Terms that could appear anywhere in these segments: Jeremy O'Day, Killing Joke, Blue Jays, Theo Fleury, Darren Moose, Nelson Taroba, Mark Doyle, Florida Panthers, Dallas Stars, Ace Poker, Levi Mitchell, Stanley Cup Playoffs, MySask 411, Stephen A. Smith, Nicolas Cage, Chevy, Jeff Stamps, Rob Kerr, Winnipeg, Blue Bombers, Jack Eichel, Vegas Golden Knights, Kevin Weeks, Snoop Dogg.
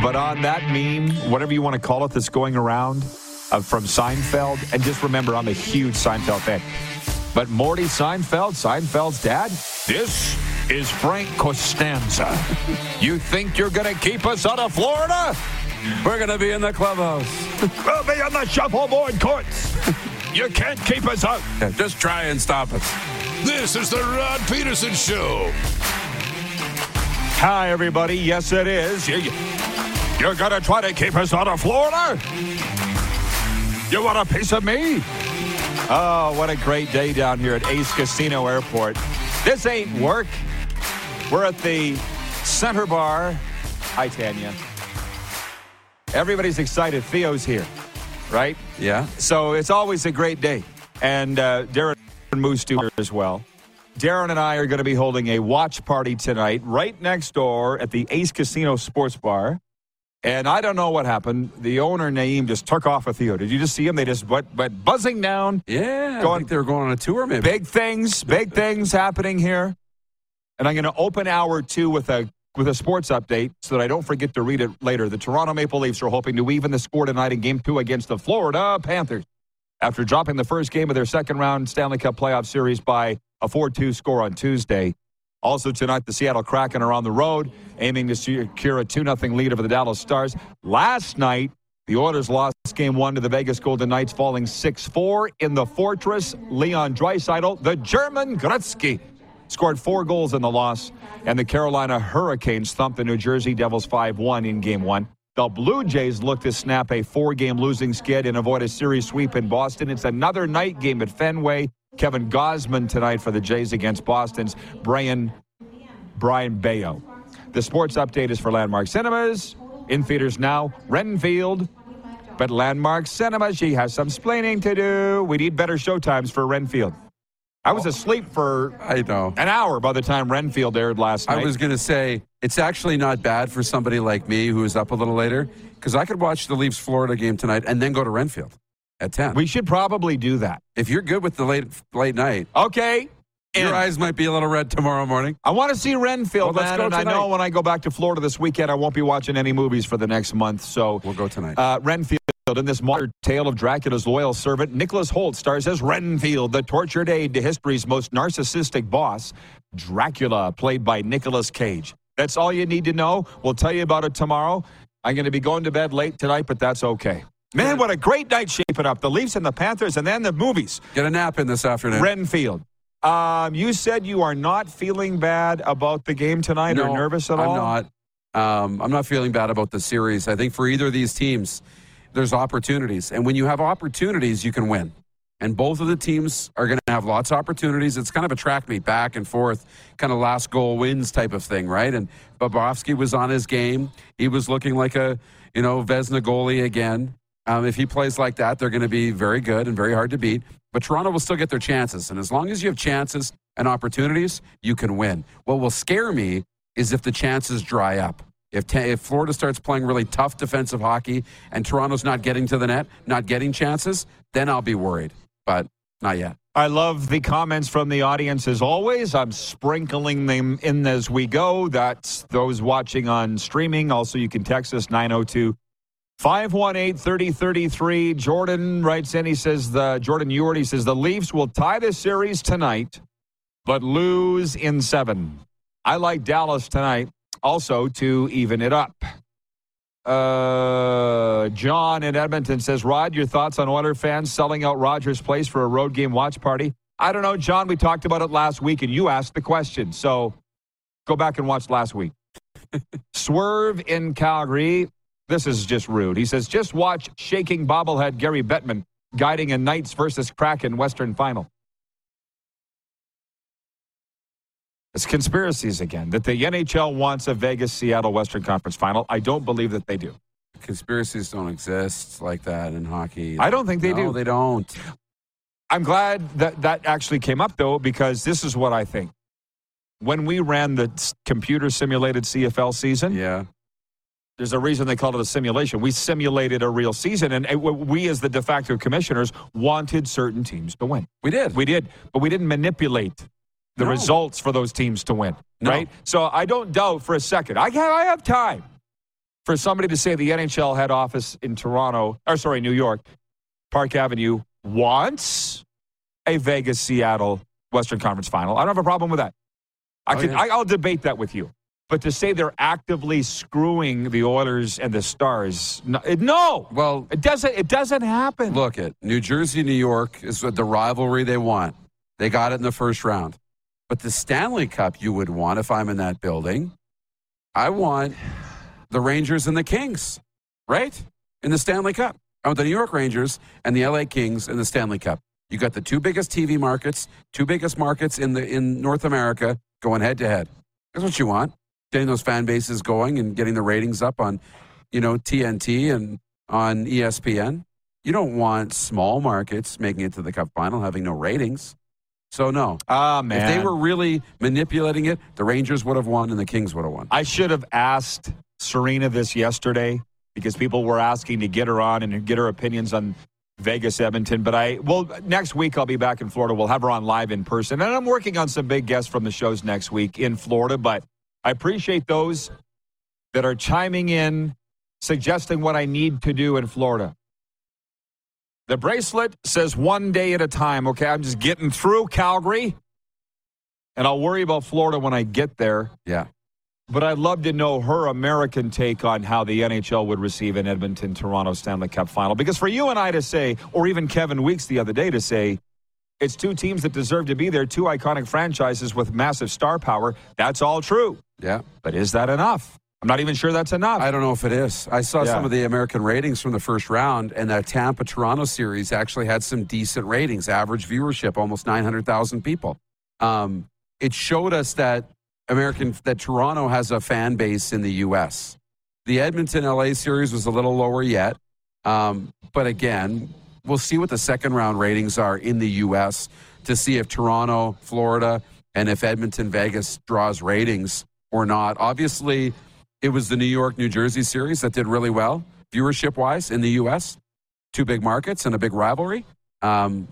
But on that meme, whatever you want to call it, that's going around from Seinfeld, and just remember, I'm a huge Seinfeld fan. But Morty Seinfeld, Seinfeld's dad, this is Frank Costanza. You think you're going to keep us out of Florida? We're going to be in the clubhouse. We'll be on the shuffleboard courts. You can't keep us out. Yeah, just try and stop us. This is the Rod Peterson Show. Hi, everybody. Yes, it is. You're going to try to keep us out of Florida? You want a piece of me? Oh, what a great day down here at Ace Casino Airport. This ain't work. We're at the Center Bar. Hi, Tanya. Everybody's excited. Theo's here, right? Yeah. So it's always a great day. And Darren Moose do here as well. Darren and I are going to be holding a watch party tonight right next door at the Ace Casino Sports Bar. And I don't know what happened. The owner, Naeem, just took off with Theo. Did you just see him? They just went buzzing down. Yeah, I think they were going on a tour, maybe. Big things happening here. And I'm going to open hour two with a sports update so that I don't forget to read it later. The Toronto Maple Leafs are hoping to even the score tonight in Game 2 against the Florida Panthers after dropping the first game of their second-round Stanley Cup playoff series by a 4-2 score on Tuesday. Also tonight, the Seattle Kraken are on the road, aiming to secure a 2-0 lead over the Dallas Stars. Last night, the Oilers lost Game 1 to the Vegas Golden Knights, falling 6-4 in the Fortress. Leon Draisaitl, the German Gretzky, scored 4 goals in the loss, and the Carolina Hurricanes thumped the New Jersey Devils 5-1 in Game 1. The Blue Jays look to snap a 4-game losing skid and avoid a series sweep in Boston. It's another night game at Fenway. Kevin Gausman tonight for the Jays against Boston's Brian Bello. The sports update is for Landmark Cinemas. In theaters now, Renfield. But Landmark Cinemas, she has some splaining to do. We need better showtimes for Renfield. I was asleep for an hour by the time Renfield aired last night. I was going to say, it's actually not bad for somebody like me who is up a little later, because I could watch the Leafs-Florida game tonight and then go to Renfield. At 10. We should probably do that. If you're good with the late night. Okay. Your eyes might be a little red tomorrow morning. I want to see Renfield, man. And tonight. I know when I go back to Florida this weekend, I won't be watching any movies for the next month. So we'll go tonight. Renfield, in this modern tale of Dracula's loyal servant, Nicholas Holt stars as Renfield, the tortured aide to history's most narcissistic boss, Dracula, played by Nicolas Cage. That's all you need to know. We'll tell you about it tomorrow. I'm going to be going to bed late tonight, but that's okay. Man, what a great night shaping up. The Leafs and the Panthers and then the movies. Get a nap in this afternoon. Renfield. You said you are not feeling bad about the game tonight or nervous at all? I'm not feeling bad about the series. I think for either of these teams, there's opportunities. And when you have opportunities, you can win. And both of the teams are going to have lots of opportunities. It's kind of a track meet, back and forth, kind of last goal wins type of thing, right? And Bobrovsky was on his game. He was looking like a, Vesna goalie again. If he plays like that, they're going to be very good and very hard to beat. But Toronto will still get their chances. And as long as you have chances and opportunities, you can win. What will scare me is if the chances dry up. If Florida starts playing really tough defensive hockey and Toronto's not getting to the net, not getting chances, then I'll be worried. But not yet. I love the comments from the audience as always. I'm sprinkling them in as we go. That's those watching on streaming. Also, you can text us 902. 518-3033. Jordan writes in, he says, Jordan Ewart, he says, the Leafs will tie this series tonight, but lose in 7. I like Dallas tonight, also to even it up. John in Edmonton says, Rod, your thoughts on Oilers fans selling out Rogers Place for a road game watch party? I don't know, John, we talked about it last week, and you asked the question, so go back and watch last week. Swerve in Calgary. This is just rude. He says, just watch shaking bobblehead Gary Bettman guiding a Knights versus Kraken Western Final. It's conspiracies again, that the NHL wants a Vegas-Seattle Western Conference final. I don't believe that they do. Conspiracies don't exist like that in hockey. I don't think they do. No, they don't. I'm glad that that actually came up, though, because this is what I think. When we ran the computer-simulated CFL season, there's a reason they called it a simulation. We simulated a real season, and we as the de facto commissioners wanted certain teams to win. We did. But we didn't manipulate the results for those teams to win, right? So I don't doubt for a second. I have time for somebody to say the NHL head office in New York, Park Avenue, wants a Vegas-Seattle Western Conference final. I don't have a problem with that. I'll debate that with you. But to say they're actively screwing the Oilers and the Stars, no. Well, it doesn't happen. Look, New Jersey, New York is the rivalry they want. They got it in the first round. But the Stanley Cup you would want if I'm in that building. I want the Rangers and the Kings, right? In the Stanley Cup. I want the New York Rangers and the LA Kings in the Stanley Cup. You got the two biggest TV markets, in North America going head to head. That's what you want. Getting those fan bases going and getting the ratings up on, TNT and on ESPN. You don't want small markets making it to the Cup final having no ratings. So, no. Ah, man. If they were really manipulating it, the Rangers would have won and the Kings would have won. I should have asked Serena this yesterday because people were asking to get her on and get her opinions on Vegas, Edmonton. But next week I'll be back in Florida. We'll have her on live in person. And I'm working on some big guests from the shows next week in Florida. But I appreciate those that are chiming in, suggesting what I need to do in Florida. The bracelet says one day at a time. Okay, I'm just getting through Calgary, and I'll worry about Florida when I get there. Yeah. But I'd love to know her American take on how the NHL would receive an Edmonton-Toronto Stanley Cup final. Because for you and I to say, or even Kevin Weeks the other day to say, it's two teams that deserve to be there, two iconic franchises with massive star power, that's all true. Yeah. But is that enough? I'm not even sure that's enough. I don't know if it is. I saw some of the American ratings from the first round, and that Tampa-Toronto series actually had some decent ratings, average viewership, almost 900,000 people. It showed us that Toronto has a fan base in the U.S. The Edmonton-LA series was a little lower yet, but again, we'll see what the second-round ratings are in the U.S. to see if Toronto, Florida, and if Edmonton-Vegas draws ratings or not. Obviously, it was the New York-New Jersey series that did really well, viewership-wise, in the U.S. Two big markets and a big rivalry. But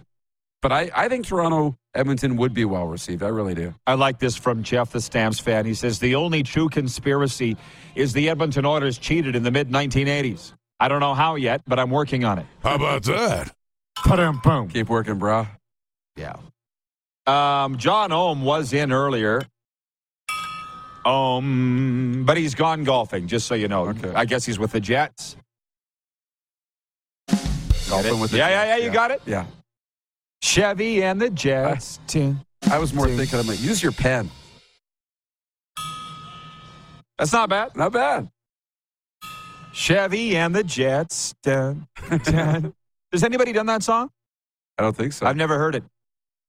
I think Toronto-Edmonton would be well-received. I really do. I like this from Jeff, the Stamps fan. He says, the only true conspiracy is the Edmonton Oilers cheated in the mid-1980s. I don't know how yet, but I'm working on it. How about that? Ba-dum-boom. Keep working, bro. Yeah. John Ohm was in earlier. But he's gone golfing, just so you know. Okay. I guess he's with the Jets. Golfing with the Jets. You got it? Yeah. Chevy and the Jets. I was more thinking, I'm like, use your pen. That's not bad. Not bad. Chevy and the Jets. Dun, dun. Has anybody done that song? I don't think so. I've never heard it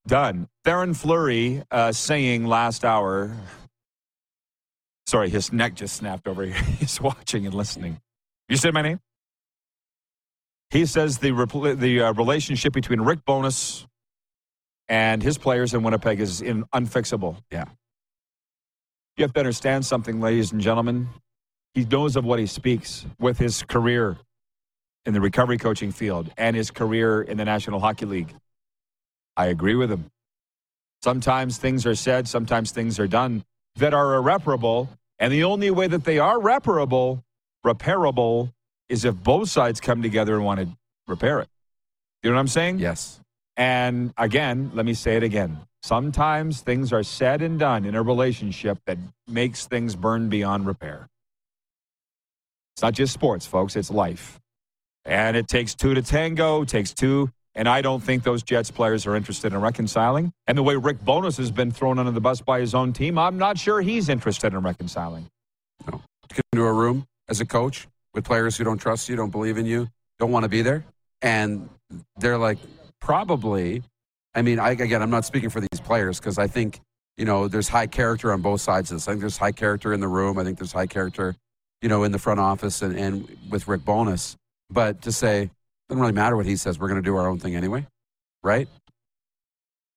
done. Theron Fleury singing last hour. Sorry, his neck just snapped over here. He's watching and listening. You said my name? He says the relationship between Rick Bowness and his players in Winnipeg is unfixable. Yeah. You have to understand something, ladies and gentlemen. He knows of what he speaks with his career in the recovery coaching field and his career in the National Hockey League. I agree with him. Sometimes things are said, sometimes things are done that are irreparable, and the only way that they are reparable, is if both sides come together and want to repair it. You know what I'm saying? Yes. And again, let me say it again. Sometimes things are said and done in a relationship that makes things burn beyond repair. It's not just sports, folks. It's life. And it takes two to tango, takes two. And I don't think those Jets players are interested in reconciling. And the way Rick Bowness has been thrown under the bus by his own team, I'm not sure he's interested in reconciling. No. Get into a room as a coach with players who don't trust you, don't believe in you, don't want to be there. And they're like, probably, I'm not speaking for these players because I think you know, there's high character on both sides of this. I think there's high character in the room. I think there's high character, you know, in the front office and with Rick Bowness. But to say, it doesn't really matter what he says. We're going to do our own thing anyway, right?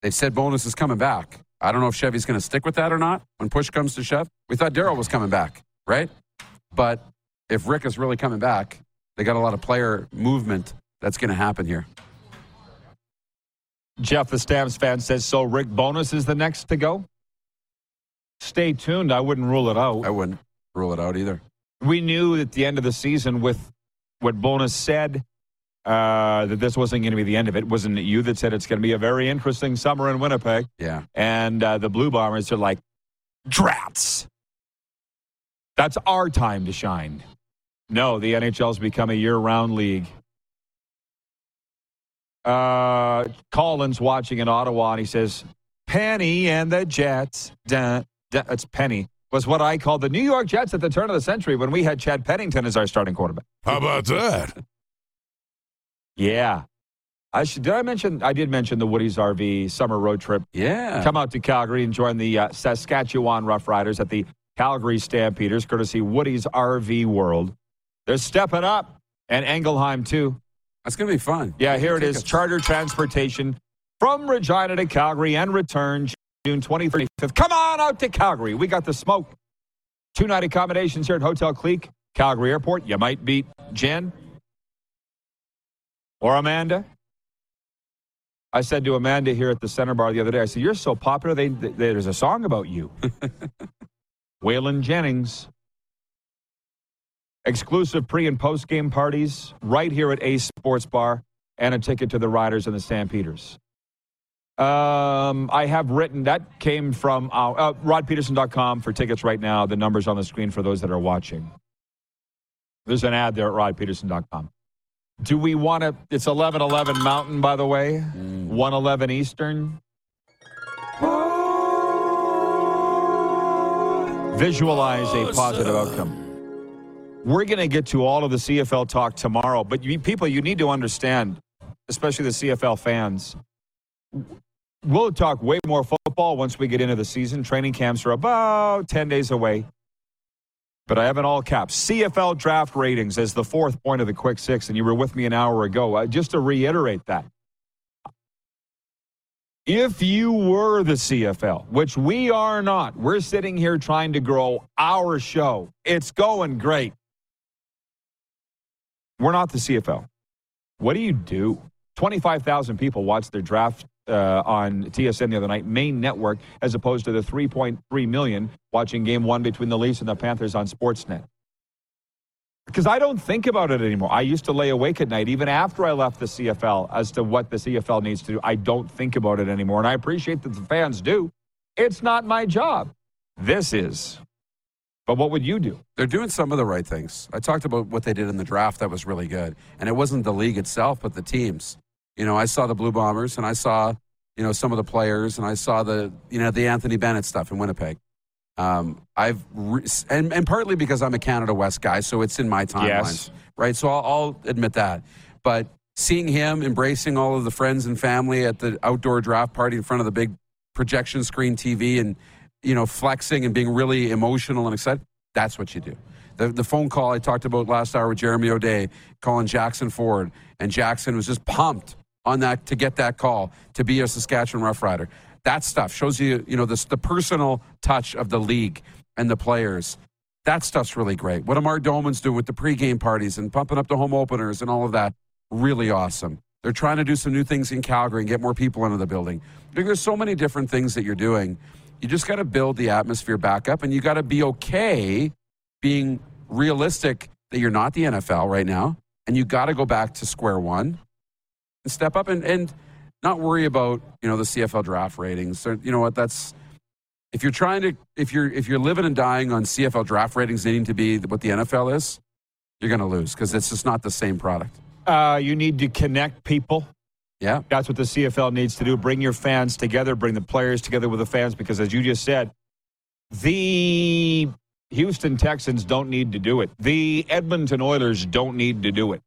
They've said Bowness is coming back. I don't know if Chevy's going to stick with that or not when push comes to shove. We thought Darryl was coming back, right? But if Rick is really coming back, they got a lot of player movement that's going to happen here. Jeff, the Stamps fan, says, so Rick Bowness is the next to go? Stay tuned. I wouldn't rule it out. I wouldn't rule it out either. We knew at the end of the season with what Bowness said that this wasn't going to be the end of it. Wasn't it you that said it's going to be a very interesting summer in Winnipeg? Yeah. And the Blue Bombers are like, drats. That's our time to shine. No, the NHL's become a year-round league. Colin's watching in Ottawa, and he says, Penny and the Jets. Dun, dun. It's Penny. Was what I called the New York Jets at the turn of the century when we had Chad Pennington as our starting quarterback. How about that? Yeah. I did mention the Woody's RV summer road trip. Yeah. Come out to Calgary and join the Saskatchewan Roughriders at the Calgary Stampeders, courtesy Woody's RV World. They're stepping up, and Engelheim, too. That's going to be fun. Yeah, here it is. Charter transportation from Regina to Calgary and return June 25th. Come on out to Calgary. We got the smoke. Two-night accommodations here at Hotel Clique, Calgary Airport. You might beat Jen or Amanda. I said to Amanda here at the Center Bar the other day, I said, you're so popular, there's a song about you. Waylon Jennings. Exclusive pre- and post-game parties right here at Ace Sports Bar and a ticket to the Riders and the Stampeders. I have written, that came from rodpeterson.com for tickets right now. The number's on the screen for those that are watching. There's an ad there at rodpeterson.com. Do we want to, it's 11:11 Mountain, by the way, 1:11 Eastern. Visualize a positive outcome. We're going to get to all of the CFL talk tomorrow, but people, you need to understand, especially the CFL fans, we'll talk way more football once we get into the season. Training camps are about 10 days away, but I have an all-caps CFL draft ratings as the fourth point of the Quick Six, and you were with me an hour ago. Just to reiterate that, if you were the CFL, which we are not, we're sitting here trying to grow our show. It's going great. We're not the CFL. What do you do? 25,000 people watched their draft on TSN the other night, main network, as opposed to the 3.3 million watching game one between the Leafs and the Panthers on Sportsnet. Because I don't think about it anymore. I used to lay awake at night, even after I left the CFL, as to what the CFL needs to do. I don't think about it anymore, and I appreciate that the fans do. It's not my job. This is. But what would you do? They're doing some of the right things. I talked about what they did in the draft that was really good. And it wasn't the league itself, but the teams. You know, I saw the Blue Bombers, and I saw, you know, some of the players, and I saw the, you know, the Anthony Bennett stuff in Winnipeg. And partly because I'm a Canada West guy, so it's in my timelines, yes. Right? So I'll admit that. But seeing him embracing all of the friends and family at the outdoor draft party in front of the big projection screen TV and, you know, flexing and being really emotional and excited. That's what you do. The phone call I talked about last hour with Jeremy O'Day calling Jackson Ford, and Jackson was just pumped on that to get that call to be a Saskatchewan Rough Rider. That stuff shows you, you know, the personal touch of the league and the players. That stuff's really great. What Amar Doman's doing with the pregame parties and pumping up the home openers and all of that, really awesome. They're trying to do some new things in Calgary and get more people into the building. There's so many different things that you're doing. You just got to build the atmosphere back up, and you got to be okay being realistic that you're not the NFL right now, and you got to go back to square one and step up and not worry about, you know, the CFL draft ratings. So, you know what? That's if you're living and dying on CFL draft ratings needing to be what the NFL is, you're going to lose because it's just not the same product. You need to connect people. Yeah. That's what the CFL needs to do. Bring your fans together. Bring the players together with the fans because, as you just said, the Houston Texans don't need to do it. The Edmonton Oilers don't need to do it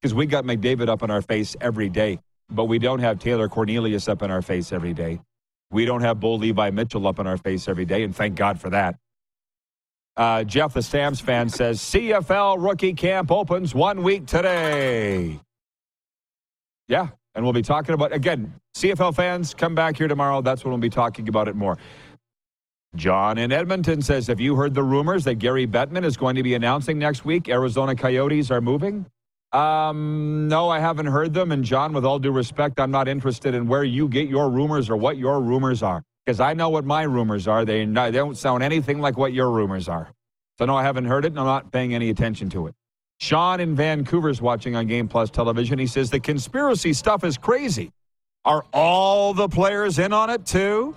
because we got McDavid up in our face every day, but we don't have Taylor Cornelius up in our face every day. We don't have Bull Levi Mitchell up in our face every day, and thank God for that. Jeff, the Stamps fan, says CFL rookie camp opens 1 week today. Yeah, and we'll be talking about, again, CFL fans, come back here tomorrow. That's when we'll be talking about it more. John in Edmonton says, have you heard the rumors that Gary Bettman is going to be announcing next week Arizona Coyotes are moving? No, I haven't heard them. And John, with all due respect, I'm not interested in where you get your rumors or what your rumors are, because I know what my rumors are. They don't sound anything like what your rumors are. So no, I haven't heard it, and I'm not paying any attention to it. Sean in Vancouver is watching on Game Plus television. He says the conspiracy stuff is crazy. Are all the players in on it too?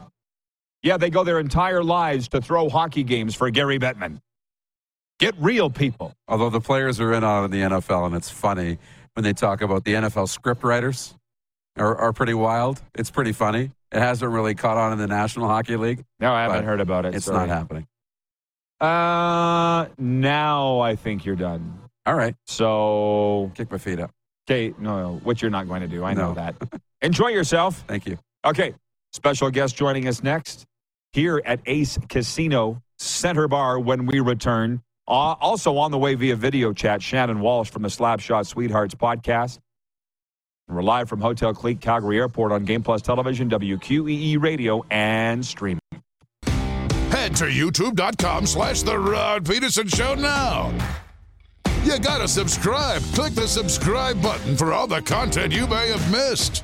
Yeah, they go their entire lives to throw hockey games for Gary Bettman. Get real, people. Although the players are in on the NFL, and it's funny when they talk about the NFL script writers are pretty wild. It's pretty funny. It hasn't really caught on in the National Hockey League. No, I haven't heard about it. It's sorry. Not happening. Now I think you're done. All right. So kick my feet up. Okay, no, which you're not going to do. I know that. Enjoy yourself. Thank you. Okay, special guest joining us next here at Ace Casino Center Bar when we return. Also on the way via video chat, Shannon Walsh from the Slapshot Sweethearts podcast. We're live from Hotel Clique, Calgary Airport on Game Plus Television, WQEE Radio, and streaming. Head to YouTube.com/The Rod Peterson Show now. You gotta subscribe. Click the subscribe button for all the content you may have missed.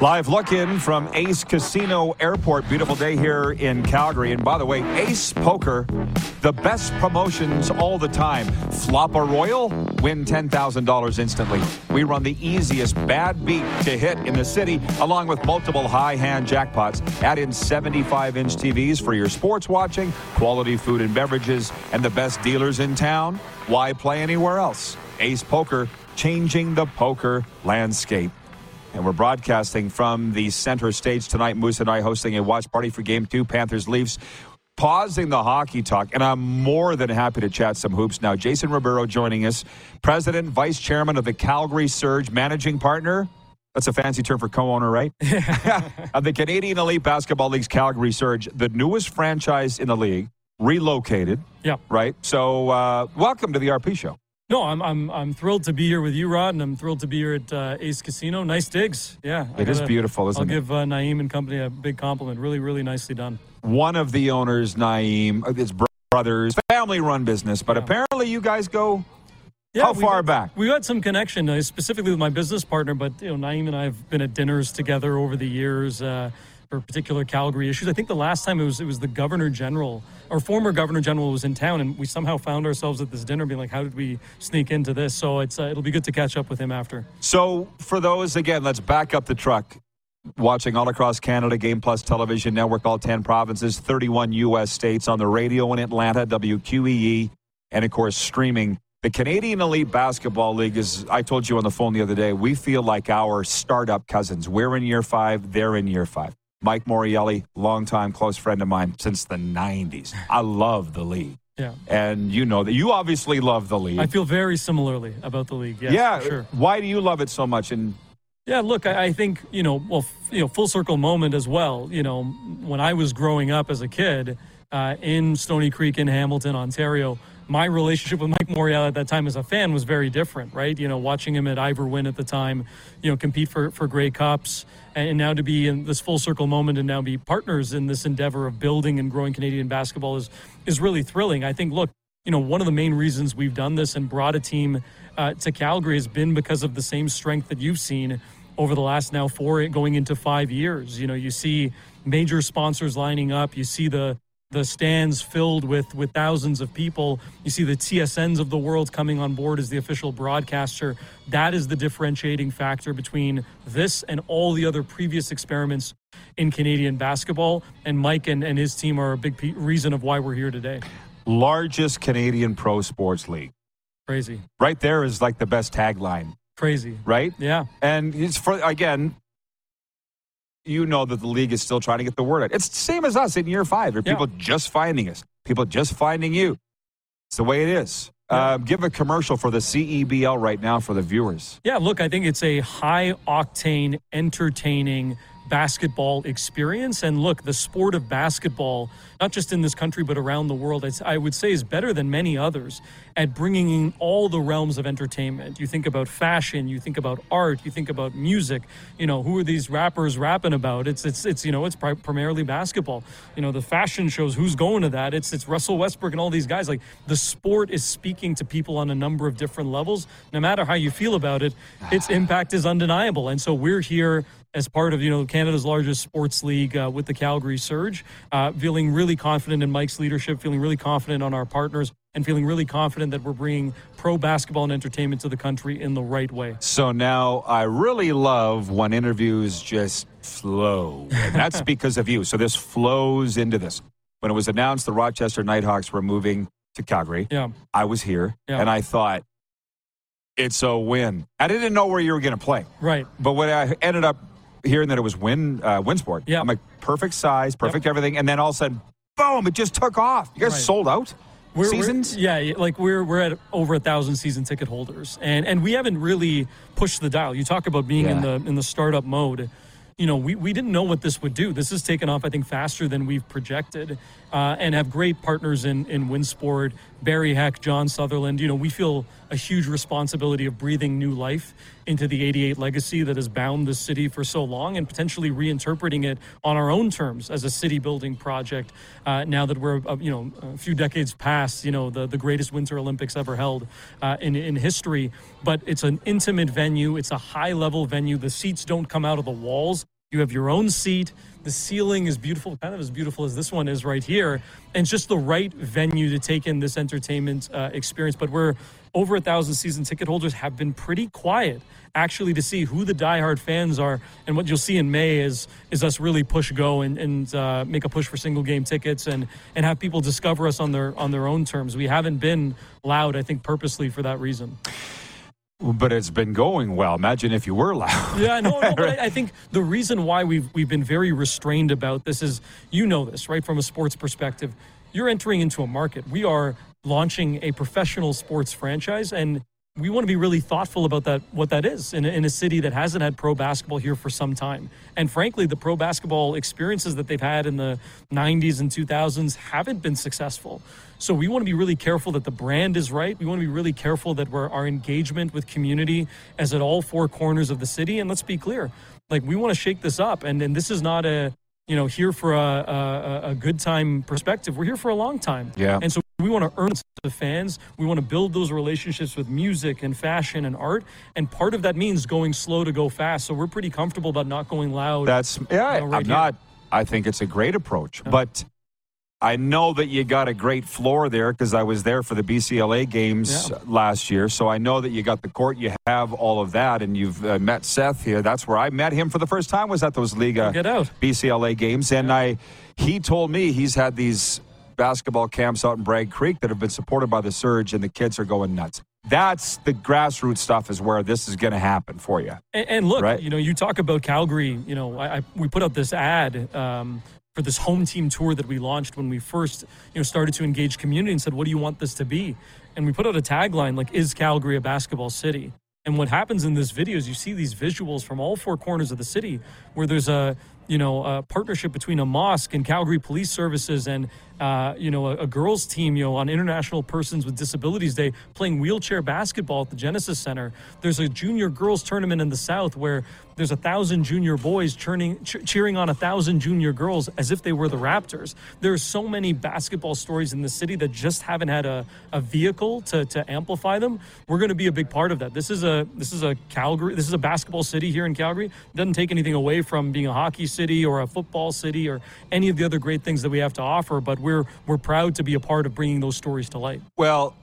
Live look-in from Ace Casino Airport. Beautiful day here in Calgary. And by the way, Ace Poker, the best promotions all the time. Flop a royal, win $10,000 instantly. We run the easiest bad beat to hit in the city, along with multiple high-hand jackpots. Add in 75-inch TVs for your sports watching, quality food and beverages, and the best dealers in town. Why play anywhere else? Ace Poker, changing the poker landscape. And we're broadcasting from the center stage tonight. Moose and I hosting a watch party for Game 2, Panthers-Leafs, pausing the hockey talk. And I'm more than happy to chat some hoops now. Jason Ribeiro joining us, president, vice chairman of the Calgary Surge, managing partner. That's a fancy term for co-owner, right? Of the Canadian Elite Basketball League's Calgary Surge, the newest franchise in the league, relocated. Yeah. Right? So welcome to the RP Show. No, I'm thrilled to be here with you, Rod, and I'm thrilled to be here at Ace Casino. Nice digs. Yeah. It is beautiful, isn't it? I'll give Naeem and company a big compliment. Really, really nicely done. One of the owners, Naeem, his brothers, family-run business, but apparently you guys go how far back? We got some connection, specifically with my business partner, but you know, Naeem and I have been at dinners together over the years for particular Calgary issues. I think the last time it was the Governor General, our former Governor General was in town, and we somehow found ourselves at this dinner being like, how did we sneak into this? So it's it'll be good to catch up with him after. So for those, again, let's back up the truck. Watching all across Canada, Game Plus Television Network, all 10 provinces, 31 U.S. states, on the radio in Atlanta, WQEE, and of course streaming. The Canadian Elite Basketball League is, I told you on the phone the other day, we feel like our startup cousins. We're in year five, they're in year five. Mike Morielli, longtime close friend of mine since the 90s. I love the league. Yeah. And you know that you obviously love the league. I feel very similarly about the league. Yes, yeah. Sure. Why do you love it so much? And Yeah, look, I think, full circle moment as well. You know, when I was growing up as a kid in Stony Creek in Hamilton, Ontario, my relationship with Mike Morial at that time as a fan was very different, right? You know, watching him at Iverwind at the time, compete for Grey Cups, and now to be in this full circle moment and now be partners in this endeavor of building and growing Canadian basketball is really thrilling. I think, look, one of the main reasons we've done this and brought a team to Calgary has been because of the same strength that you've seen over the last now 4 going into 5 years. You see major sponsors lining up, you see the stands filled with thousands of people. You see the TSNs of the world coming on board as the official broadcaster. That is the differentiating factor between this and all the other previous experiments in Canadian basketball. And Mike and his team are a big reason of why we're here today. Largest Canadian pro sports league. Crazy. Right there is like the best tagline. Crazy. Right? Yeah. And it's for, again, you know that the league is still trying to get the word out. It's the same as us in year 5. There are people just finding us, people just finding you. It's the way it is. Give a commercial for the CEBL right now for the viewers. Yeah, look, I think it's a high-octane, entertaining basketball experience. And look, the sport of basketball, not just in this country, but around the world, I would say is better than many others at bringing in all the realms of entertainment. You think about fashion, you think about art, you think about music, who are these rappers rapping about? It's primarily basketball. The fashion shows, who's going to that? It's Russell Westbrook and all these guys. Like, the sport is speaking to people on a number of different levels. No matter how you feel about it, its impact is undeniable. And so we're here as part of, Canada's largest sports league with the Calgary Surge, feeling really confident in Mike's leadership, feeling really confident on our partners, and feeling really confident that we're bringing pro basketball and entertainment to the country in the right way. So now I really love when interviews just flow, and that's because of you. So this flows into this. When it was announced the Rochester Nighthawks were moving to Calgary, I was here, and I thought, it's a win. I didn't know where you were going to play. Right. But when I ended up hearing that it was Winsport. Yeah. I'm like, perfect size, perfect everything. And then all of a sudden, boom, it just took off. You guys sold out? Seasons? We're at over 1,000 season ticket holders. And we haven't really pushed the dial. You talk about being in the startup mode. We didn't know what this would do. This has taken off, I think, faster than we've projected, and have great partners in Winsport, Barry Heck, John Sutherland. We feel a huge responsibility of breathing new life into the 88 legacy that has bound this city for so long and potentially reinterpreting it on our own terms as a city building project. Now that we're, a few decades past, the greatest Winter Olympics ever held in history. But it's an intimate venue. It's a high level venue. The seats don't come out of the walls. You have your own seat. The ceiling is beautiful, kind of as beautiful as this one is right here. And it's just the right venue to take in this entertainment experience. But we're over 1,000 season ticket holders, have been pretty quiet, actually, to see who the diehard fans are. And what you'll see in May is us really push go and make a push for single game tickets and have people discover us on their own terms. We haven't been loud, I think, purposely for that reason. But it's been going well. Imagine if you were loud. But I think the reason why we've been very restrained about this is, this, right, from a sports perspective. You're entering into a market. We are launching a professional sports franchise, and we want to be really thoughtful about that, what that is in a city that hasn't had pro basketball here for some time. And frankly, the pro basketball experiences that they've had in the 90s and 2000s haven't been successful. So we want to be really careful that the brand is right. We want to be really careful that our engagement with community is at all four corners of the city. And let's be clear, like, we want to shake this up. And this is not here for a good time perspective. We're here for a long time. Yeah. And so we want to earn the fans. We want to build those relationships with music and fashion and art. And part of that means going slow to go fast. So we're pretty comfortable about not going loud. I think it's a great approach. Yeah. But I know that you got a great floor there because I was there for the BCLA games last year. So I know that you got the court. You have all of that. And you've met Seth here. That's where I met him for the first time, was at those Liga BCLA games. And he told me he's had these basketball camps out in Bragg Creek that have been supported by the Surge, and the kids are going nuts. That's the grassroots stuff is where this is going to happen for you. And look, right? You talk about Calgary, we put out this ad for this home team tour that we launched when we first, started to engage community and said, what do you want this to be? And we put out a tagline, like, is Calgary a basketball city? And what happens in this video is you see these visuals from all four corners of the city where there's a partnership between a mosque and Calgary Police Services and, a girls team, on International Persons with Disabilities Day playing wheelchair basketball at the Genesis Center. There's a junior girls tournament in the South where there's 1,000 junior boys cheering on 1,000 junior girls as if they were the Raptors. There are so many basketball stories in the city that just haven't had a vehicle to amplify them. We're going to be a big part of that. This is a basketball city here in Calgary. It doesn't take anything away from being a hockey city or a football city or any of the other great things that we have to offer, but we're proud to be a part of bringing those stories to light. Well,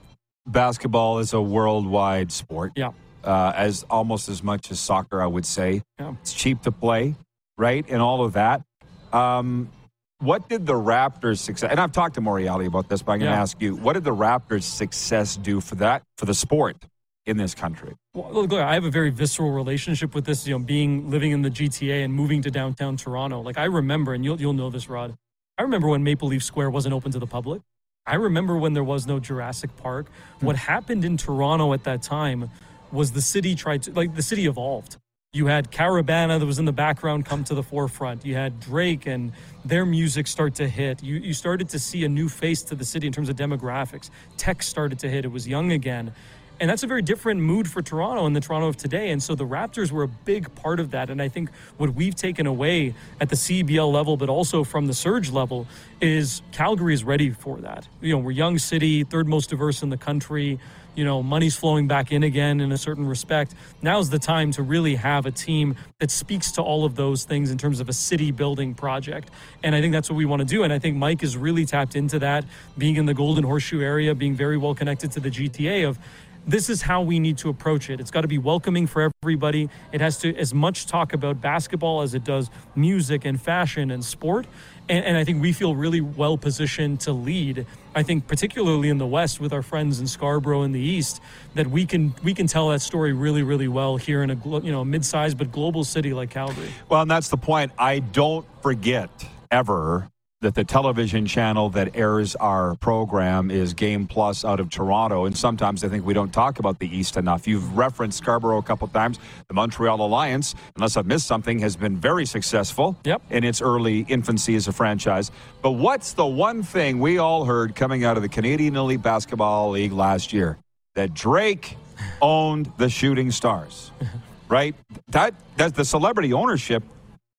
basketball is a worldwide sport. Yeah. As almost as much as soccer, I would say. Yeah. It's cheap to play, right? And all of that. What did the Raptors' success, and I've talked to Morreale about this, but I'm going to ask you, what did the Raptors' success do for the sport in this country? Well, look, I have a very visceral relationship with this, living in the GTA and moving to downtown Toronto. Like, I remember, and you'll know this, Rod, I remember when Maple Leaf Square wasn't open to the public. I remember when there was no Jurassic Park. What happened in Toronto at that time was the city the city evolved. You had Carabana that was in the background come to the forefront. You had Drake and their music start to hit. You started to see a new face to the city in terms of demographics. Tech started to hit. It was young again. And that's a very different mood for Toronto and the Toronto of today. And so the Raptors were a big part of that. And I think what we've taken away at the CBL level, but also from the Surge level, is Calgary is ready for that. We're a young city, third most diverse in the country. Money's flowing back in again in a certain respect. Now's the time to really have a team that speaks to all of those things in terms of a city building project. And I think that's what we want to do. And I think Mike is really tapped into that, being in the Golden Horseshoe area, being very well connected to the GTA of, this is how we need to approach it. It's got to be welcoming for everybody. It has to as much talk about basketball as it does music and fashion and sport. And I think we feel really well positioned to lead. I think particularly in the West with our friends in Scarborough in the East, that we can tell that story really, really well here in a mid-sized but global city like Calgary. Well, and that's the point. I don't forget ever that the television channel that airs our program is Game Plus out of Toronto. And sometimes I think we don't talk about the East enough. You've referenced Scarborough a couple times. The Montreal Alliance, unless I've missed something, has been very successful in its early infancy as a franchise. But what's the one thing we all heard coming out of the Canadian Elite Basketball League last year? That Drake owned the Shooting Stars, right? That's the celebrity ownership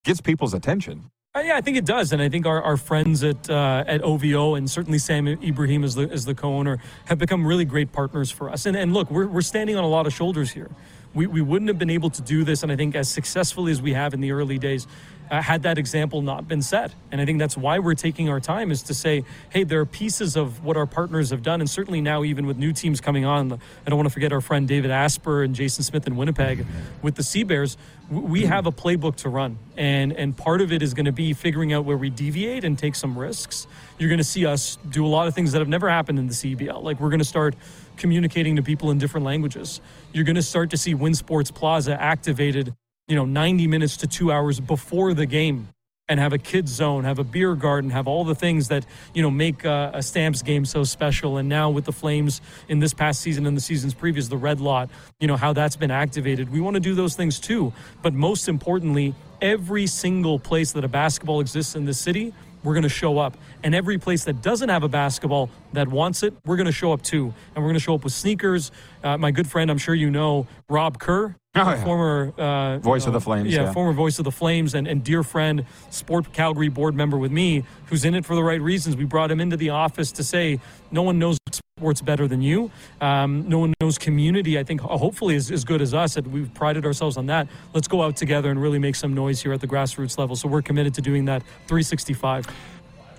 gets people's attention. Yeah, I think it does, and I think our friends at OVO and certainly Sam Ibrahim as the co-owner have become really great partners for us. And look, we're standing on a lot of shoulders here. We wouldn't have been able to do this, and I think as successfully as we have in the early days, had that example not been set. And I think that's why we're taking our time, is to say, hey, there are pieces of what our partners have done, and certainly now even with new teams coming on. I don't want to forget our friend David Asper and Jason Smith in Winnipeg with the Sea Bears. We have a playbook to run, and part of it is going to be figuring out where we deviate and take some risks. You're going to see us do a lot of things that have never happened in the CBL. Like, we're going to start communicating to people in different languages. You're going to start to see Wynn Sports Plaza activated 90 minutes to 2 hours before the game, and have a kids zone, have a beer garden, have all the things that make a Stamps game so special. And now with the Flames in this past season and the seasons previous, the Red Lot, how that's been activated. We want to do those things too, but most importantly, every single place that a basketball exists in this city, we're going to show up. And every place that doesn't have a basketball that wants it, we're going to show up too. And we're going to show up with sneakers. My good friend, I'm sure you know, Rob Kerr, former voice of the Flames. Yeah, former voice of the Flames and dear friend, Sport Calgary board member with me, who's in it for the right reasons. We brought him into the office to say, no one knows sports better than you. No one knows community, I think, hopefully as good as us. And we've prided ourselves on that. Let's go out together and really make some noise here at the grassroots level. So we're committed to doing that 365.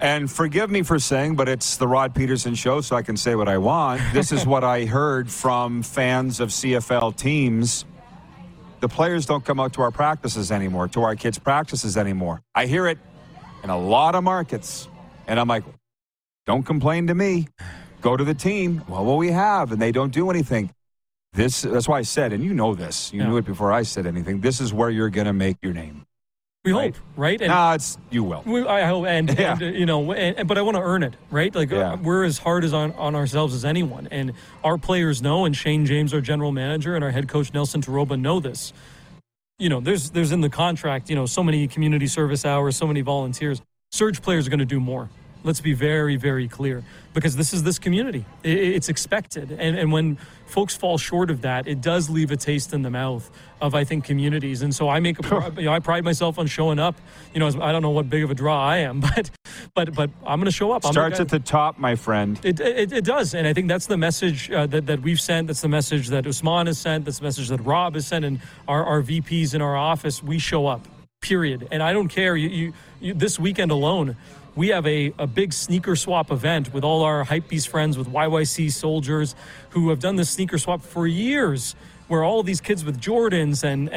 And forgive me for saying, but it's the Rod Peterson Show, so I can say what I want. This is what I heard from fans of CFL teams. The players don't come out to our practices anymore, to our kids' practices anymore. I hear it in a lot of markets. And I'm like, don't complain to me. Go to the team. Well, what we have, and they don't do anything. That's why I said, and you know this. You knew it before I said anything. This is where you're going to make your name. We hope, right? And you will. I hope, and you know, but I want to earn it, right? Like we're as hard as on ourselves as anyone, and our players know, and Shane James, our general manager, and our head coach Nelson Taroba know this. You know, there's in the contract, you know, so many community service hours, so many volunteers. Surge players are going to do more. Let's be very, very clear, because this is this community. It's expected. And when folks fall short of that, it does leave a taste in the mouth of, I think, communities. And so I make a, you know, I pride myself on showing up. You know, I don't know what big of a draw I am, but I'm going to show up. Starts at the top, my friend. It does. And I think that's the message that we've sent. That's the message that Usman has sent. That's the message that Rob has sent. And our VPs in our office, we show up, period. And I don't care. You this weekend alone, we have a big sneaker swap event with all our Hypebeast friends, with YYC soldiers who have done this sneaker swap for years, where all of these kids with Jordans and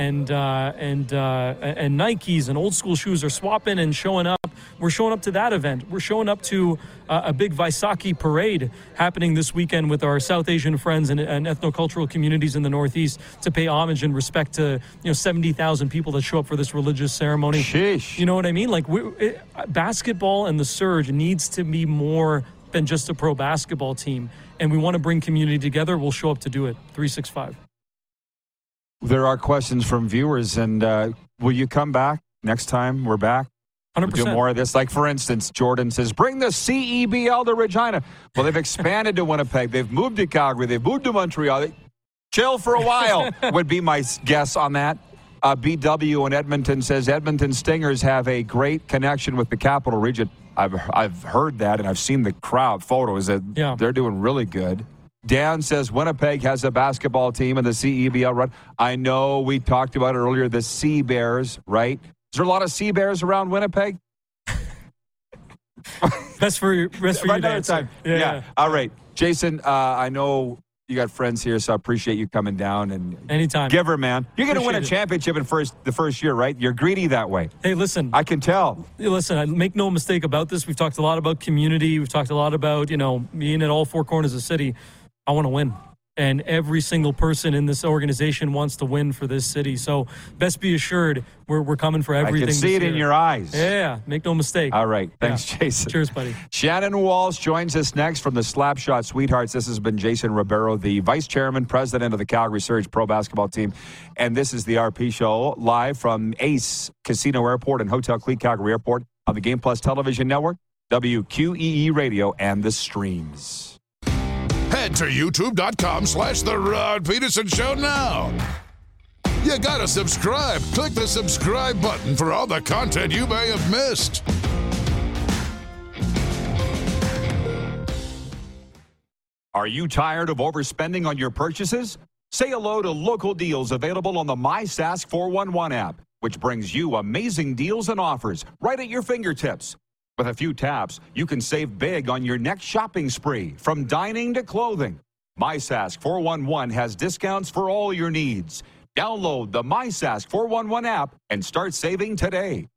Nikes and old school shoes are swapping and showing up. We're showing up to that event. We're showing up to a big Vaisakhi parade happening this weekend with our South Asian friends and ethnocultural communities in the Northeast to pay homage and respect to, you know, 70,000 people that show up for this religious ceremony. Sheesh. You know what I mean? Like basketball and the surge needs to be more than just a pro basketball team. And we want to bring community together. We'll show up to do it. 365. There are questions from viewers, and will you come back next time we're back? 100%. We'll do more of this. Like, for instance, Jordan says, bring the CEBL to Regina. Well, they've expanded to Winnipeg. They've moved to Calgary. They've moved to Montreal. Chill for a while would be my guess on that. BW in Edmonton says, Edmonton Stingers have a great connection with the capital region. I've heard that, and I've seen the crowd photos. They're doing really good. Dan says Winnipeg has a basketball team in the CEBL run. I know we talked about it earlier, the Sea Bears, right? Is there a lot of Sea Bears around Winnipeg? That's for you to answer. Yeah. All right. Jason, I know you got friends here, so I appreciate you coming down. And anytime. Give her, man. You're going to win a championship in the first year, right? You're greedy that way. Hey, listen. I can tell. Listen, make no mistake about this. We've talked a lot about community. We've talked a lot about, you know, being at all four corners of the city. I want to win. And every single person in this organization wants to win for this city. So best be assured, we're coming for everything. I can see it in your eyes. Yeah, make no mistake. All right. Thanks, Jason. Cheers, buddy. Shannon Walsh joins us next from the Slapshot Sweethearts. This has been Jason Ribeiro, the vice chairman, president of the Calgary Surge pro basketball team. And this is the RP Show live from Ace Casino Airport and Hotel Clique Calgary Airport on the Game Plus Television Network, WQEE Radio, and the streams. Head to YouTube.com/The Rod Peterson Show now. You gotta subscribe. Click the subscribe button for all the content you may have missed. Are you tired of overspending on your purchases? Say hello to local deals available on the MySask 411 app, which brings you amazing deals and offers right at your fingertips. With a few taps, you can save big on your next shopping spree, from dining to clothing. MySask 411 has discounts for all your needs. Download the MySask 411 app and start saving today.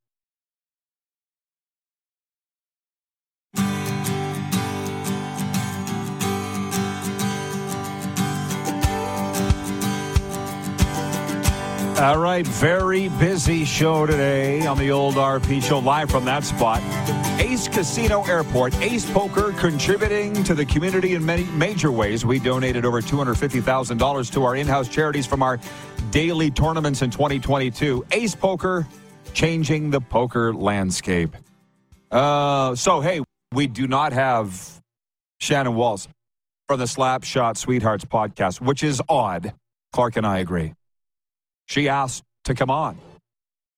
All right, very busy show today on the old RP Show, live from that spot. Ace Casino Airport, Ace Poker, contributing to the community in many major ways. We donated over $250,000 to our in-house charities from our daily tournaments in 2022. Ace Poker, changing the poker landscape. So, hey, we do not have Shannon Walsh from the Slapshot Sweethearts podcast, which is odd. Clark and I agree. She asked to come on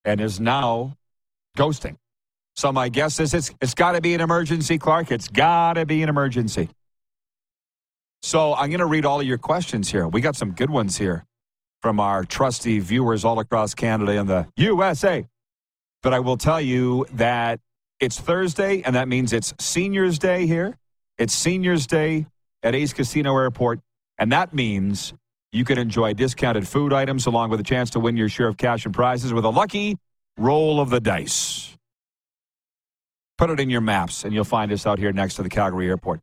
and is now ghosting. So my guess is it's got to be an emergency, Clark. It's got to be an emergency. So I'm going to read all of your questions here. We got some good ones here from our trusty viewers all across Canada and the USA. But I will tell you that it's Thursday, and that means it's Seniors Day here. It's Seniors Day at Ace Casino Airport, and that means you can enjoy discounted food items along with a chance to win your share of cash and prizes with a lucky roll of the dice. Put it in your maps, and you'll find us out here next to the Calgary Airport.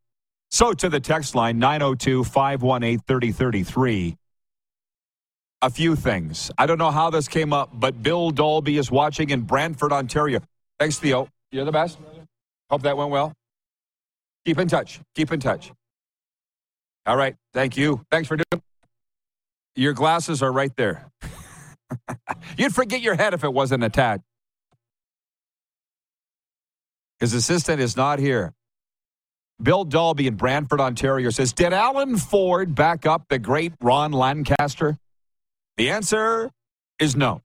So to the text line, 902-518-3033. a few things. I don't know how this came up, but Bill Dolby is watching in Brantford, Ontario. Thanks, Theo. You're the best. Hope that went well. Keep in touch. Keep in touch. All right. Thank you. Thanks for doing it. Your glasses are right there. You'd forget your head if it wasn't attached. His assistant is not here. Bill Dolby in Brantford, Ontario says, did Alan Ford back up the great Ron Lancaster? The answer is no.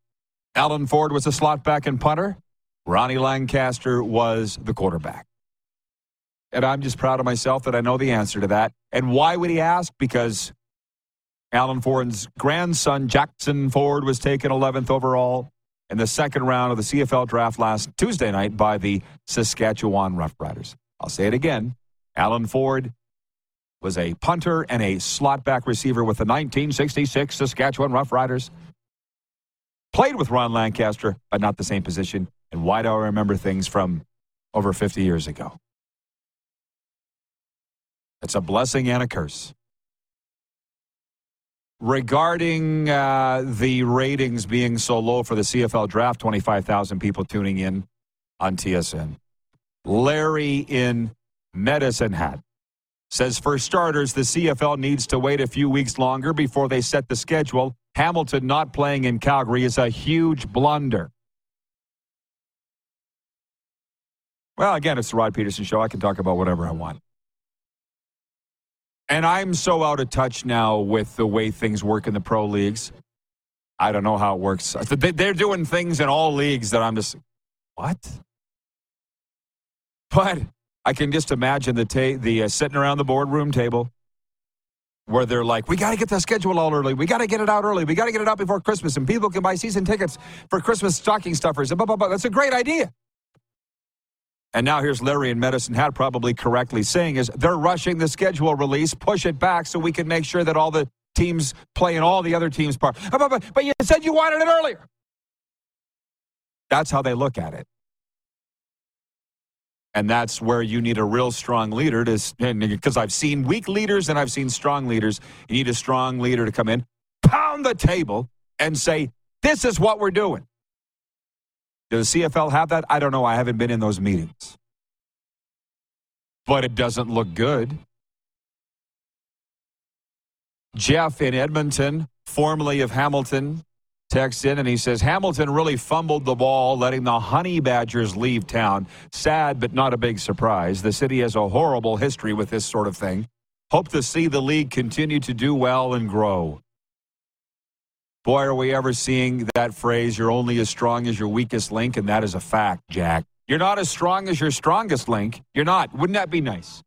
Alan Ford was a slot back and punter. Ronnie Lancaster was the quarterback. And I'm just proud of myself that I know the answer to that. And why would he ask? Because Alan Ford's grandson, Jackson Ford, was taken 11th overall in the second round of the CFL draft last Tuesday night by the Saskatchewan Roughriders. I'll say it again. Alan Ford was a punter and a slot back receiver with the 1966 Saskatchewan Roughriders. Played with Ron Lancaster, but not the same position. And why do I remember things from over 50 years ago? It's a blessing and a curse. Regarding the ratings being so low for the CFL draft, 25,000 people tuning in on TSN. Larry in Medicine Hat says, for starters, the CFL needs to wait a few weeks longer before they set the schedule. Hamilton not playing in Calgary is a huge blunder. Well, again, it's the Rod Peterson Show. I can talk about whatever I want. And I'm so out of touch now with the way things work in the pro leagues. I don't know how it works. They're doing things in all leagues that I'm just, what? But I can just imagine the sitting around the boardroom table where they're like, we got to get the schedule out early. We got to get it out early. We got to get it out before Christmas. And people can buy season tickets for Christmas stocking stuffers. And blah, blah, blah. That's a great idea. And now here's Larry in Medicine Hat probably correctly saying is they're rushing the schedule release, push it back so we can make sure that all the teams play in all the other teams' part. But you said you wanted it earlier. That's how they look at it. And that's where you need a real strong leader to, because I've seen weak leaders and I've seen strong leaders. You need a strong leader to come in, pound the table, and say, this is what we're doing. Does the CFL have that? I don't know. I haven't been in those meetings. But it doesn't look good. Jeff in Edmonton, formerly of Hamilton, texts in and he says, Hamilton really fumbled the ball, letting the Honey Badgers leave town. Sad, but not a big surprise. The city has a horrible history with this sort of thing. Hope to see the league continue to do well and grow. Boy, are we ever seeing that phrase, you're only as strong as your weakest link, and that is a fact, Jack. You're not as strong as your strongest link. You're not. Wouldn't that be nice?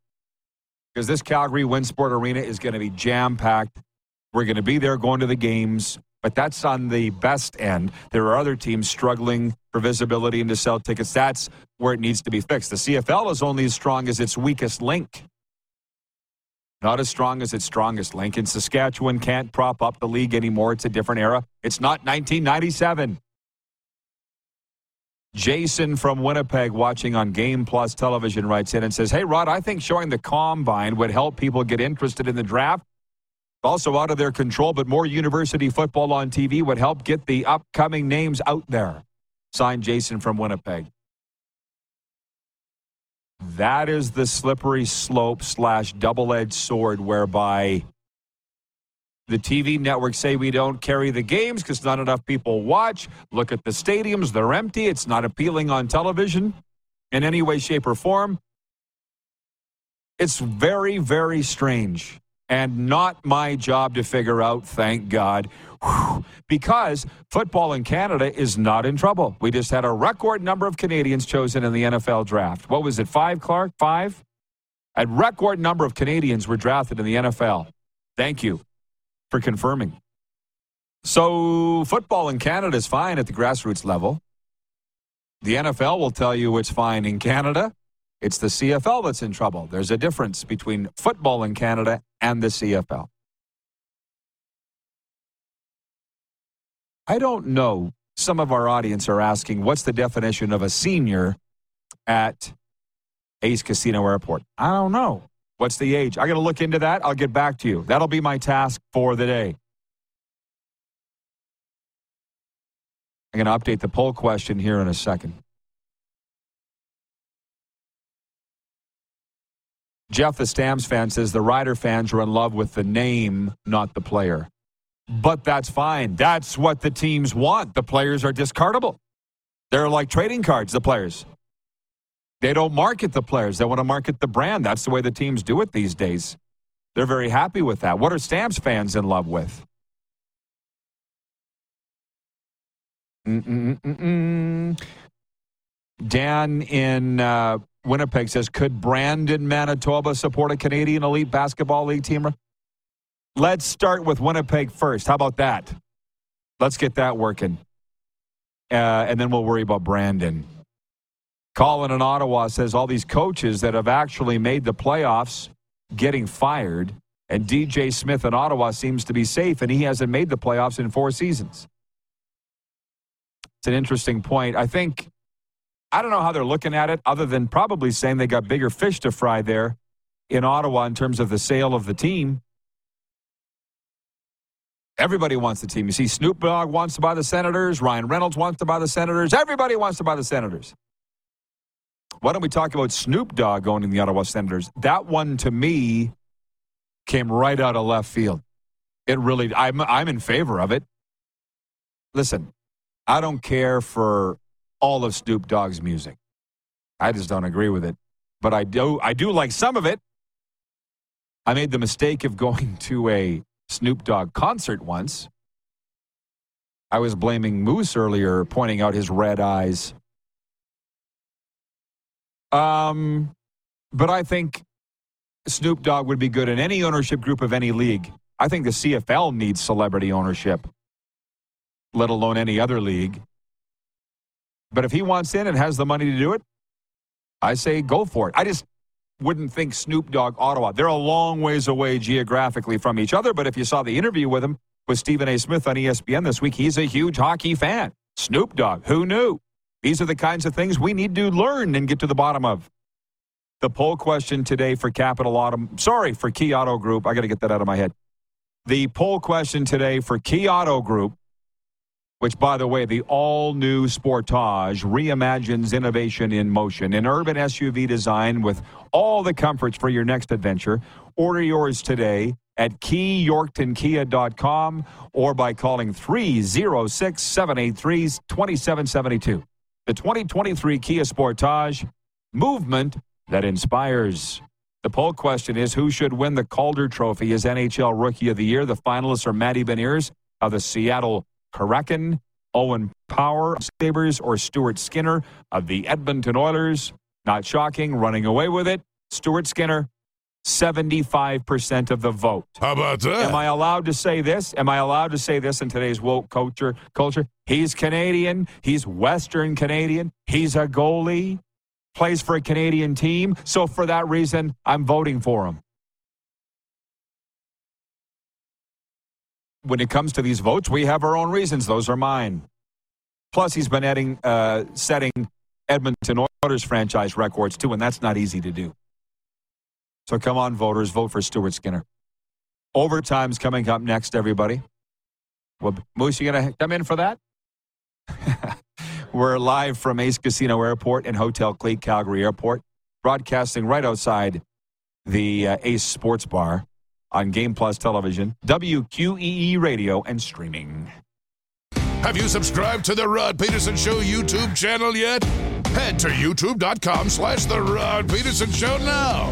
Because this Calgary Winsport Arena is going to be jam-packed. We're going to be there going to the games, but that's on the best end. There are other teams struggling for visibility and to sell tickets. That's where it needs to be fixed. The CFL is only as strong as its weakest link. Not as strong as its strongest link. And Saskatchewan can't prop up the league anymore. It's a different era. It's not 1997. Jason from Winnipeg watching on Game Plus television writes in and says, hey, Rod, I think showing the combine would help people get interested in the draft. Also out of their control, but more university football on TV would help get the upcoming names out there. Signed, Jason from Winnipeg. That is the slippery slope / double-edged sword whereby the TV networks say we don't carry the games because not enough people watch. Look at the stadiums. They're empty. It's not appealing on television in any way, shape, or form. It's very, very strange and not my job to figure out, thank God, because football in Canada is not in trouble. We just had a record number of Canadians chosen in the NFL draft. What was it, 5, Clark? 5? A record number of Canadians were drafted in the NFL. Thank you for confirming. So football in Canada is fine at the grassroots level. The NFL will tell you it's fine in Canada. It's the CFL that's in trouble. There's a difference between football in Canada and the CFL. I don't know. Some of our audience are asking, what's the definition of a senior at Ace Casino Airport? I don't know. What's the age? I'm going to look into that. I'll get back to you. That'll be my task for the day. I'm going to update the poll question here in a second. Jeff, the Stamps fan, says the Rider fans were in love with the name, not the player. But that's fine. That's what the teams want. The players are discardable. They're like trading cards, the players. They don't market the players. They want to market the brand. That's the way the teams do it these days. They're very happy with that. What are Stamps fans in love with? Dan in Winnipeg says, could Brandon, Manitoba support a Canadian Elite Basketball League team? Let's start with Winnipeg first. How about that? Let's get that working. And then we'll worry about Brandon. Colin in Ottawa says, all these coaches that have actually made the playoffs getting fired, and DJ Smith in Ottawa seems to be safe, and he hasn't made the playoffs in 4 seasons. It's an interesting point. I don't know how they're looking at it, other than probably saying they got bigger fish to fry there in Ottawa in terms of the sale of the team. Everybody wants the team. You see, Snoop Dogg wants to buy the Senators. Ryan Reynolds wants to buy the Senators. Everybody wants to buy the Senators. Why don't we talk about Snoop Dogg owning the Ottawa Senators? That one, to me, came right out of left field. It really, I'm in favor of it. Listen, I don't care for all of Snoop Dogg's music. I just don't agree with it. But I do like some of it. I made the mistake of going to a Snoop Dogg concert once. I was blaming Moose earlier, pointing out his red eyes. But I think Snoop Dogg would be good in any ownership group of any league. I think the CFL needs celebrity ownership, let alone any other league. But if he wants in and has the money to do it, I say go for it. I just wouldn't think Snoop Dogg, Ottawa. They're a long ways away geographically from each other, but if you saw the interview with him, with Stephen A. Smith on ESPN this week, he's a huge hockey fan. Snoop Dogg, who knew? These are the kinds of things we need to learn and get to the bottom of. The poll question today for for Key Auto Group. I got to get that out of my head. The poll question today for Key Auto Group, which, by the way, the all-new Sportage reimagines innovation in motion. An urban SUV design with all the comforts for your next adventure. Order yours today at KeyYorktonKia.com or by calling 306-783-2772. The 2023 Kia Sportage, movement that inspires. The poll question is, who should win the Calder Trophy as NHL Rookie of the Year? The finalists are Matty Beniers of the Seattle Kraken, Owen Power of Sabres, or Stuart Skinner of the Edmonton Oilers. Not shocking, running away with it, Stuart Skinner, 75% of the vote. How about that? Am I allowed to say this? In today's woke culture? He's Canadian. He's Western Canadian. He's a goalie. Plays for a Canadian team. So for that reason, I'm voting for him. When it comes to these votes, we have our own reasons. Those are mine. Plus, he's been setting Edmonton Oilers franchise records, too, and that's not easy to do. So come on, voters, vote for Stuart Skinner. Overtime's coming up next, everybody. Well, Moose, you going to come in for that? We're live from Ace Casino Airport and Hotel Clique, Calgary Airport, broadcasting right outside the Ace Sports Bar on Game Plus Television, WQEE Radio, and streaming. Have you subscribed to the Rod Peterson Show YouTube channel yet? Head to youtube.com/The Rod Peterson Show now.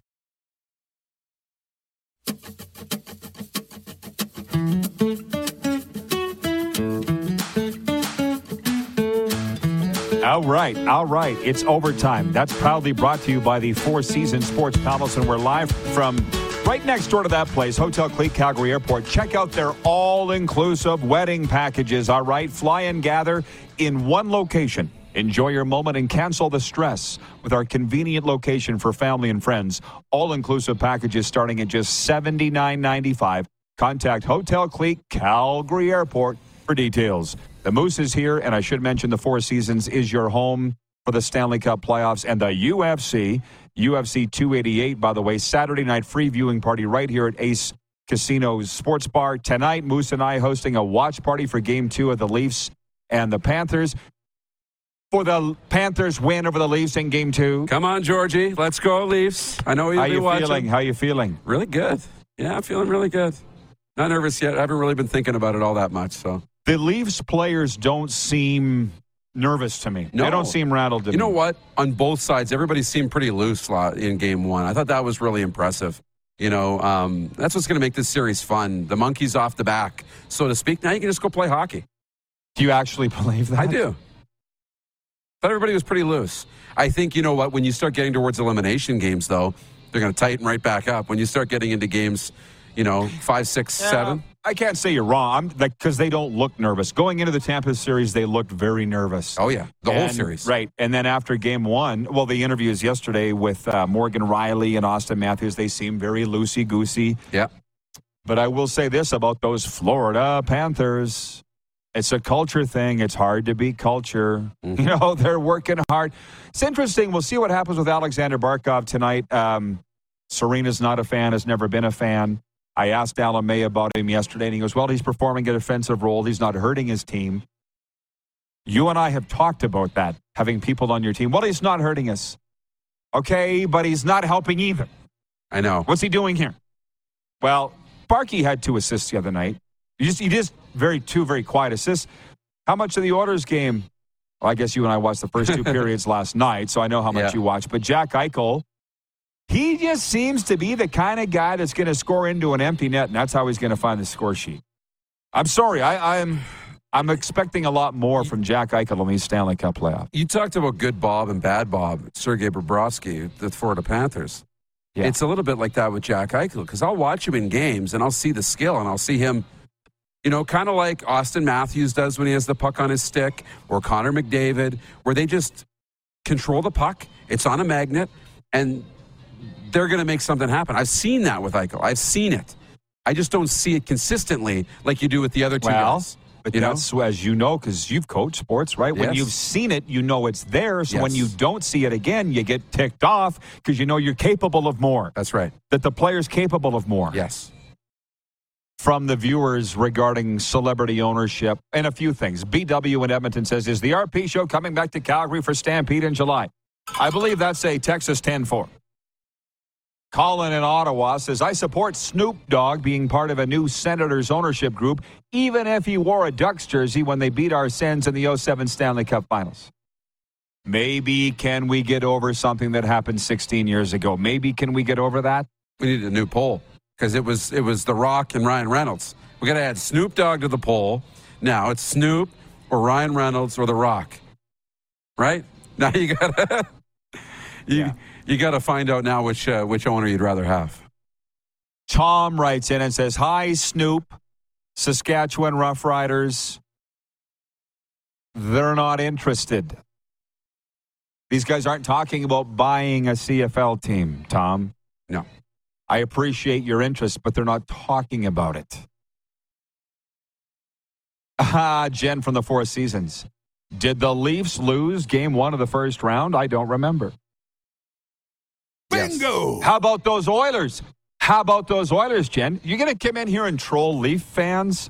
All right. It's overtime. That's proudly brought to you by the Four Seasons Sports Palace, and we're live from right next door to that place, Hotel Clique, Calgary Airport. Check out their all-inclusive wedding packages. All right, fly and gather in one location. Enjoy your moment and cancel the stress with our convenient location for family and friends. All-inclusive packages starting at just $79.95. Contact Hotel Clique, Calgary Airport for details. The Moose is here, and I should mention the Four Seasons is your home for the Stanley Cup playoffs and the UFC. UFC 288, by the way, Saturday night free viewing party right here at Ace Casino Sports Bar. Tonight, Moose and I hosting a watch party for Game 2 of the Leafs and the Panthers. For the Panthers win over the Leafs in Game 2. Come on, Georgie. Let's go, Leafs. I know you'll be watching. How you feeling? Really good. Yeah, I'm feeling really good. Not nervous yet. I haven't really been thinking about it all that much. So the Leafs players don't seem nervous to me. No. They don't seem rattled to me. You know what? On both sides, everybody seemed pretty loose in Game 1. I thought that was really impressive. You know, that's what's going to make this series fun. The monkey's off the back, so to speak. Now you can just go play hockey. Do you actually believe that? I do. But everybody was pretty loose. I think, you know what, when you start getting towards elimination games, though, they're going to tighten right back up. When you start getting into games, you know, 5, 6, 7. I can't say you're wrong because they don't look nervous. Going into the Tampa series, they looked very nervous. Oh, yeah, the whole series. Right, and then after Game 1, well, the interviews yesterday with Morgan Riley and Austin Matthews, they seem very loosey-goosey. Yeah. But I will say this about those Florida Panthers. It's a culture thing. It's hard to beat culture. Mm-hmm. You know, they're working hard. It's interesting. We'll see what happens with Alexander Barkov tonight. Serena's not a fan, has never been a fan. I asked Alan May about him yesterday, and he goes, well, he's performing a defensive role. He's not hurting his team. You and I have talked about that, having people on your team. Well, he's not hurting us. Okay, but he's not helping either. I know. What's he doing here? Well, Barkey had 2 assists the other night. He just two very quiet assists. How much of the Oilers game? Well, I guess you and I watched the first 2 periods last night, so I know how much you watched. But Jack Eichel, he just seems to be the kind of guy that's going to score into an empty net, and that's how he's going to find the score sheet. I'm sorry, I'm expecting a lot more from Jack Eichel in these Stanley Cup playoffs. You talked about good Bob and bad Bob, Sergei Bobrovsky, the Florida Panthers. Yeah. It's a little bit like that with Jack Eichel because I'll watch him in games and I'll see the skill and I'll see him. You know, kind of like Austin Matthews does when he has the puck on his stick, or Connor McDavid, where they just control the puck. It's on a magnet, and they're going to make something happen. I've seen that with Eichel. I've seen it. I just don't see it consistently like you do with the other two guys. But that's, as you know, because you've coached sports, right? When you've seen it, you know it's there. So when you don't see it again, you get ticked off because you know you're capable of more. That's right. That the player's capable of more. Yes. From the viewers regarding celebrity ownership and a few things. BW in Edmonton says, is the RP show coming back to Calgary for Stampede in July? I believe that's a Texas 10-4. Colin in Ottawa says, I support Snoop Dogg being part of a new Senators ownership group, even if he wore a Ducks jersey when they beat our Sens in the 2007 Stanley Cup Finals. Maybe can we get over something that happened 16 years ago? Maybe can we get over that? We need a new poll. Because it was The Rock and Ryan Reynolds. We got to add Snoop Dogg to the poll. Now it's Snoop or Ryan Reynolds or The Rock, right? Now you got you got to find out now which owner you'd rather have. Tom writes in and says, "Hi Snoop, Saskatchewan Roughriders. They're not interested. These guys aren't talking about buying a CFL team, Tom. No." I appreciate your interest, but they're not talking about it. Jen from the Four Seasons. Did the Leafs lose game 1 of the first round? I don't remember. Bingo! Yes. How about those Oilers, Jen? You're going to come in here and troll Leaf fans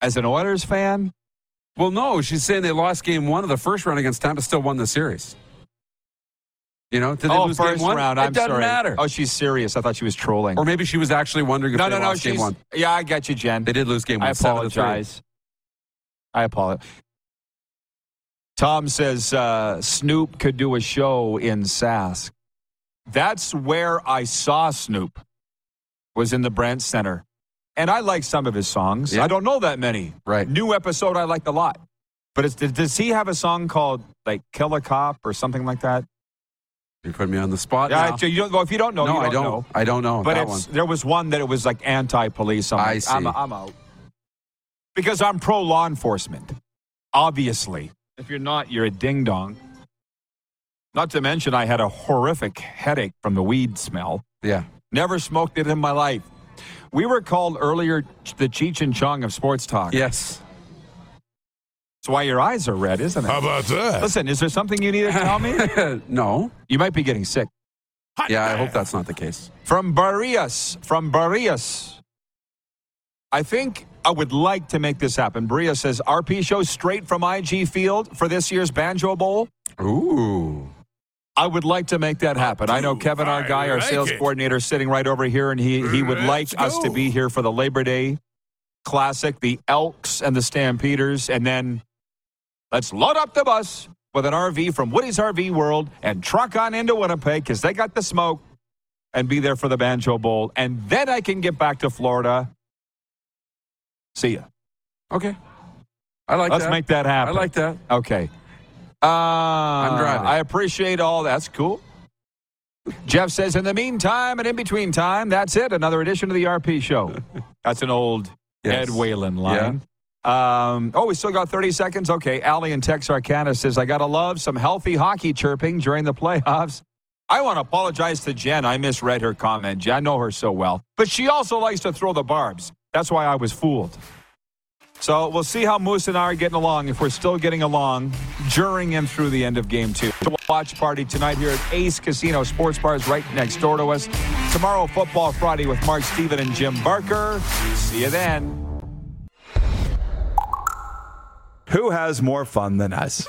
as an Oilers fan? Well, no. She's saying they lost game 1 of the first round against Tampa, still won the series. You know, did they lose first game 1? Round. I'm sorry. It doesn't matter. Oh, she's serious. I thought she was trolling. Or maybe she was actually wondering if they lost game 1. Yeah, I got you, Jen. They did lose game 1. I apologize. Tom says Snoop could do a show in Sask. That's where I saw Snoop, was in the Brandt Center. And I like some of his songs. Yeah. I don't know that many. Right. New episode I liked a lot. But it's, does he have a song called, like, Kill a Cop or something like that? You put me on the spot now. You don't, well, if you don't know, no, you don't know. I don't know. But it's, there was one that it was, like, anti-police. I see. I'm out. Because I'm pro-law enforcement, obviously. If you're not, you're a ding-dong. Not to mention I had a horrific headache from the weed smell. Yeah. Never smoked it in my life. We were called earlier the Cheech and Chong of sports talk. Yes. That's why your eyes are red, isn't it? How about that? Listen, is there something you need to tell me? No. You might be getting sick. Hot yeah, man. I hope that's not the case. From Barrios. I think I would like to make this happen. Barrios says, RP show straight from IG Field for this year's Banjo Bowl. Ooh. I would like to make that happen. I know Kevin, our guy, our sales coordinator, sitting right over here, and he would like us to be here for the Labor Day Classic, the Elks and the Stampeders, and then let's load up the bus with an RV from Woody's RV World and truck on into Winnipeg because they got the smoke and be there for the Banjo Bowl. And then I can get back to Florida. See ya. Okay. I like Let's make that happen. I like that. Okay. I'm driving. I appreciate all that. That's cool. Jeff says, in the meantime and in between time, that's it. Another edition of the RP show. That's an old Ed Whalen line. Yeah. We still got 30 seconds? Okay. Allie in Texarkana says, I got to love some healthy hockey chirping during the playoffs. I want to apologize to Jen. I misread her comment. Jen, I know her so well. But she also likes to throw the barbs. That's why I was fooled. So we'll see how Moose and I are getting along, if we're still getting along, during and through the end of Game 2. Watch party tonight here at Ace Casino Sports Bar is right next door to us. Tomorrow, Football Friday with Mark Steven and Jim Barker. See you then. Who has more fun than us?